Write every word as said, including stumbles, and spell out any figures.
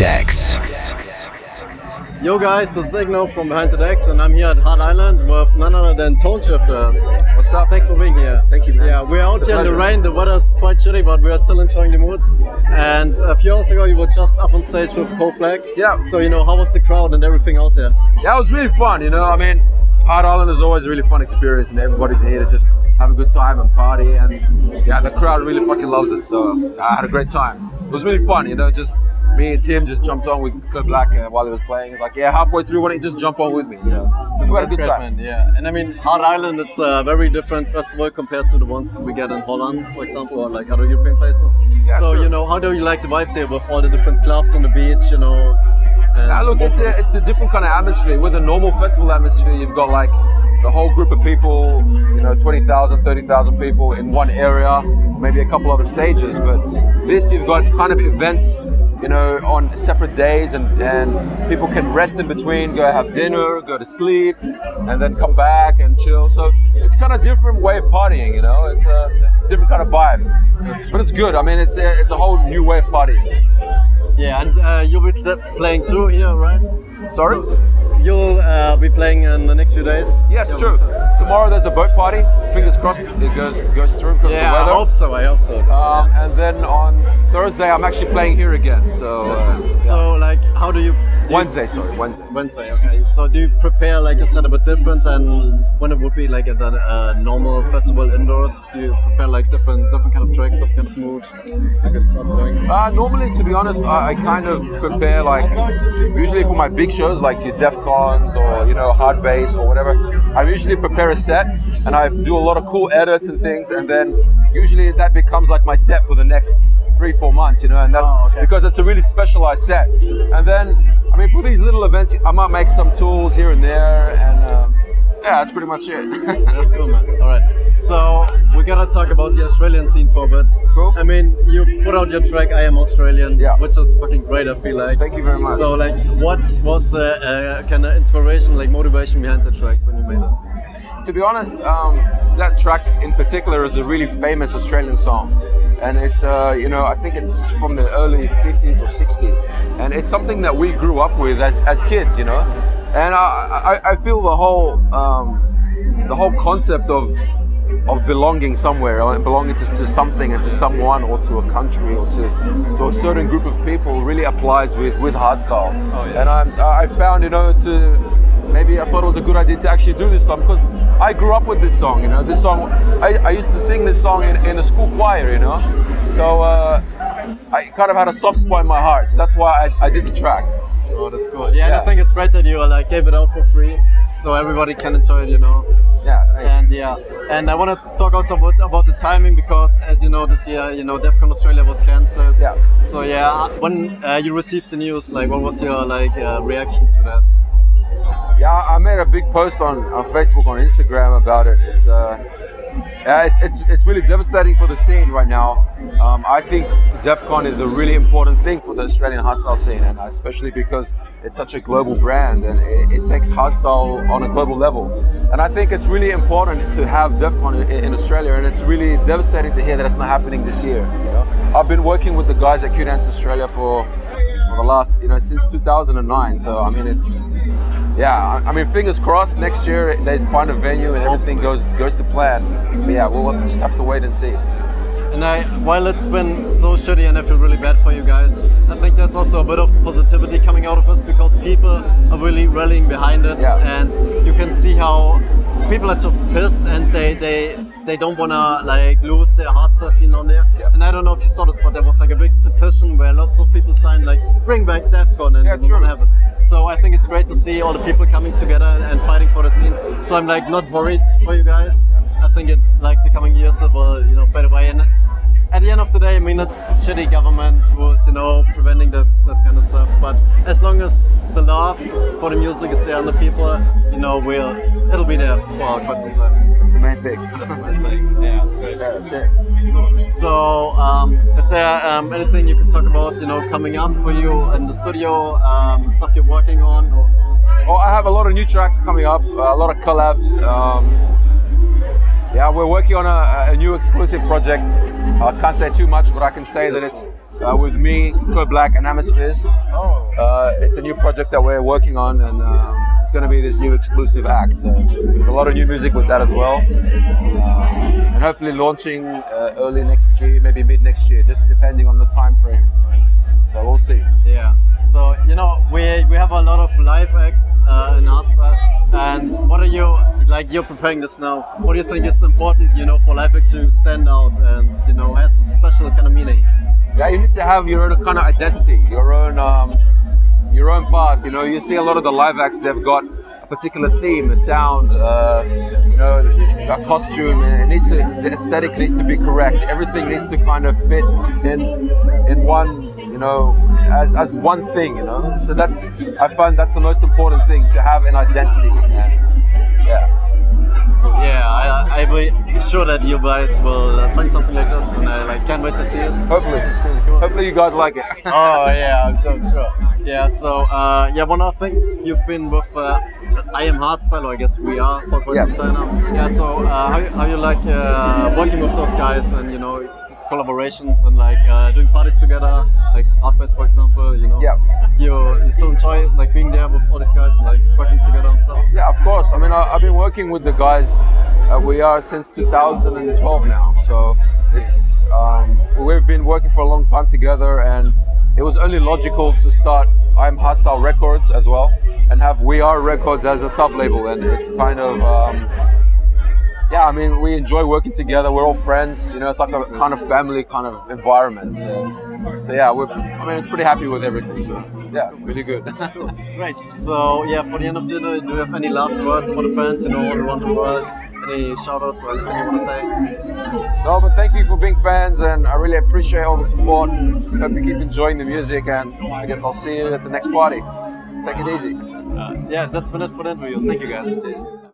Decks. Yo guys, this is Igno from Behind the Decks, and I'm here at Hard Island with none other than Tone Shifters. What's up? Thanks for being here. Thank you, man. Yeah, we're out it's here in the rain. The weather's quite shitty, but we're still enjoying the mood. And a few hours ago, you were just up on stage with Code Black. Yeah. So, you know, how was the crowd and everything out there? Yeah, it was really fun, you know. I mean, Hard Island is always a really fun experience, and everybody's here to just have a good time and party. And yeah, the crowd really fucking loves it. So I had a great time. It was really fun, you know, just me and Tim just jumped on with Club Black uh, while he was playing. He's like, yeah, halfway through, why don't you just jump on with me? So we had a good time. Man, yeah. And I mean, Hard Island, it's a very different festival compared to the ones we get in Holland, for example, or like other European places. Yeah, so, true. You know, how do you like the vibes here with all the different clubs on the beach, you know? Now, look, it's a, it's a different kind of atmosphere. With a normal festival atmosphere, you've got like the whole group of people, you know, twenty thousand, thirty thousand people in one area, maybe a couple other stages. But this, you've got kind of events, you know, on separate days, and, and people can rest in between, go have dinner, go to sleep, and then come back and chill. So it's kind of a different way of partying, you know, it's a different kind of vibe. But it's good, I mean, it's a, it's a whole new way of partying. Yeah, and uh, you'll be playing too here, right? Sorry? So you'll uh, be playing in the next few days? Yes, yeah, true. So. Tomorrow there's a boat party. Fingers crossed it goes goes through because yeah, of the weather. I hope so, I hope so. Um, yeah. And then on Thursday I'm actually playing here again. So, uh, yeah. so like, how do you... Do Wednesday, you, sorry, Wednesday. Wednesday, okay. So do you prepare like a set a bit different than when it would be like at a uh, normal festival indoors? Do you prepare like different different kind of tracks, different kind of mood? Uh, normally, to be honest, I I kind of prepare like, usually for my big shows like your DEFCONs or, you know, Hard Bass or whatever, I usually prepare a set and I do a lot of cool edits and things, and then usually that becomes like my set for the next three, four months, you know, and that's oh, okay. because it's a really specialized set. And then, I mean, for these little events, I might make some tools here and there, and um, yeah, that's pretty much it. That's cool, man. All right. So we gotta talk about the Australian scene for a bit. Cool. I mean, you put out your track "I Am Australian," yeah. which is fucking great. I feel like. Thank you very much. So, like, what was the uh, uh, kind of inspiration, like motivation behind the track when you made it? To be honest, um, that track in particular is a really famous Australian song, and it's uh, you know, I think it's from the early fifties or sixties, and it's something that we grew up with as as kids, you know. And I, I, I feel the whole um, the whole concept of of belonging somewhere, or belonging to, to something and to someone, or to a country, or to to a certain group of people, really applies with with hardstyle. Oh, yeah. And I I found, you know, to maybe I thought it was a good idea to actually do this song because I grew up with this song. You know, this song I, I used to sing this song in, in a school choir. You know, so uh, I kind of had a soft spot in my heart. So that's why I, I did the track. Oh, that's cool. Yeah, yeah, and I think it's great that you like gave it out for free, so everybody can enjoy it, you know. Yeah, thanks. And yeah, and I want to talk also about, about the timing because, as you know, this year, you know, DEFCON Australia was cancelled. Yeah. So yeah, when uh, you received the news, like, what was your like uh, reaction to that? Yeah, I made a big post on, on Facebook, on Instagram about it. It's uh, yeah, it's it's it's really devastating for the scene right now. Um, I think DEFCON is a really important thing for the Australian hardstyle scene, and especially because it's such a global brand and it, it takes hardstyle on a global level. And I think it's really important to have DEFCON in, in Australia, and it's really devastating to hear that it's not happening this year. You know? I've been working with the guys at Q Dance Australia for, for the last, you know, since two thousand nine. So I mean, it's yeah, I mean, fingers crossed. Next year they find a venue and everything goes goes to plan. But yeah, we'll just have to wait and see. And I, while it's been so shitty and I feel really bad for you guys, I think there's also a bit of positivity coming out of us because people are really rallying behind it. Yeah. And you can see how people are just pissed and they they, they don't want to like lose their hardstyle scene on there. Yeah. And I don't know if you saw this, but there was like a big petition where lots of people signed like, bring back DEFCON and yeah, we want to have it. So I think it's great to see all the people coming together and fighting for the scene. So I'm like not worried for you guys. I think it like the coming years it will, you know, fade away. And at the end of the day, I mean, it's shitty government rules, you know, preventing that, that kind of stuff. But as long as the love for the music is there and the people, you know, we'll it'll be there for quite some time. That's the main thing. That's the main thing. Yeah, yeah, that's it. So, um, is there um, anything you can talk about, you know, coming up for you in the studio, um, stuff you're working on? Or? Oh, I have a lot of new tracks coming up, a lot of collabs. Um, Yeah, we're working on a, a new exclusive project. I can't say too much, but I can say that it's uh, with me, Code Black and Amispheres. Oh. Uh, it's a new project that we're working on, and um, it's going to be this new exclusive act. So there's a lot of new music with that as well. Uh, and hopefully launching uh, early next year, maybe mid next year, just depending on the time frame. So we'll see. Yeah. So, you know, we, we have a lot of live acts uh, in Hardstyle. And what are you, like, you're preparing this now, what do you think is important, you know, for live act to stand out and, you know, has a special kind of meaning? Yeah, you need to have your own kind of identity, your own, um, your own path, you know. You see a lot of the live acts, they've got a particular theme, a sound, uh, you know, a costume, and it needs to, the aesthetic needs to be correct. Everything needs to kind of fit in, in one, you know, As, as one thing, you know. So that's, I find that's the most important thing, to have an identity. And yeah, yeah. I, I'm really sure that you guys will find something like this, and I like can't wait to see it. Hopefully, it's really cool. Hopefully you guys like it. Oh yeah, I'm sure, I'm sure. Yeah. So uh, yeah, one other thing, you've been with uh, I Am Hardstyle, or I guess We Are for quite some time now. Yeah. So uh, how how you like uh, working with those guys, and you know, collaborations, and like uh, doing parties together, like Hard Bass, for example, you know. Yeah. You, you so enjoy like being there with all these guys and like working together and stuff. Yeah, of course. I mean, I, I've been working with the guys uh, We Are since two thousand twelve now, so it's um, we've been working for a long time together, and it was only logical to start I Am Hardstyle Records as well, and have We Are Records as a sub label, and it's kind of. Um, Yeah, I mean, we enjoy working together. We're all friends, you know. It's like a kind of family kind of environment. So, so yeah, we're, I mean, it's pretty happy with everything. So, yeah, really good. Cool. Great. So, yeah, for the end of dinner, do you have any last words for the fans, you know, all around the world? Any shout-outs or anything you want to say? No, but thank you for being fans, and I really appreciate all the support. Hope you keep enjoying the music, and I guess I'll see you at the next party. Take it easy. Uh, yeah, that's been it for the interview. Thank you, guys. Cheers.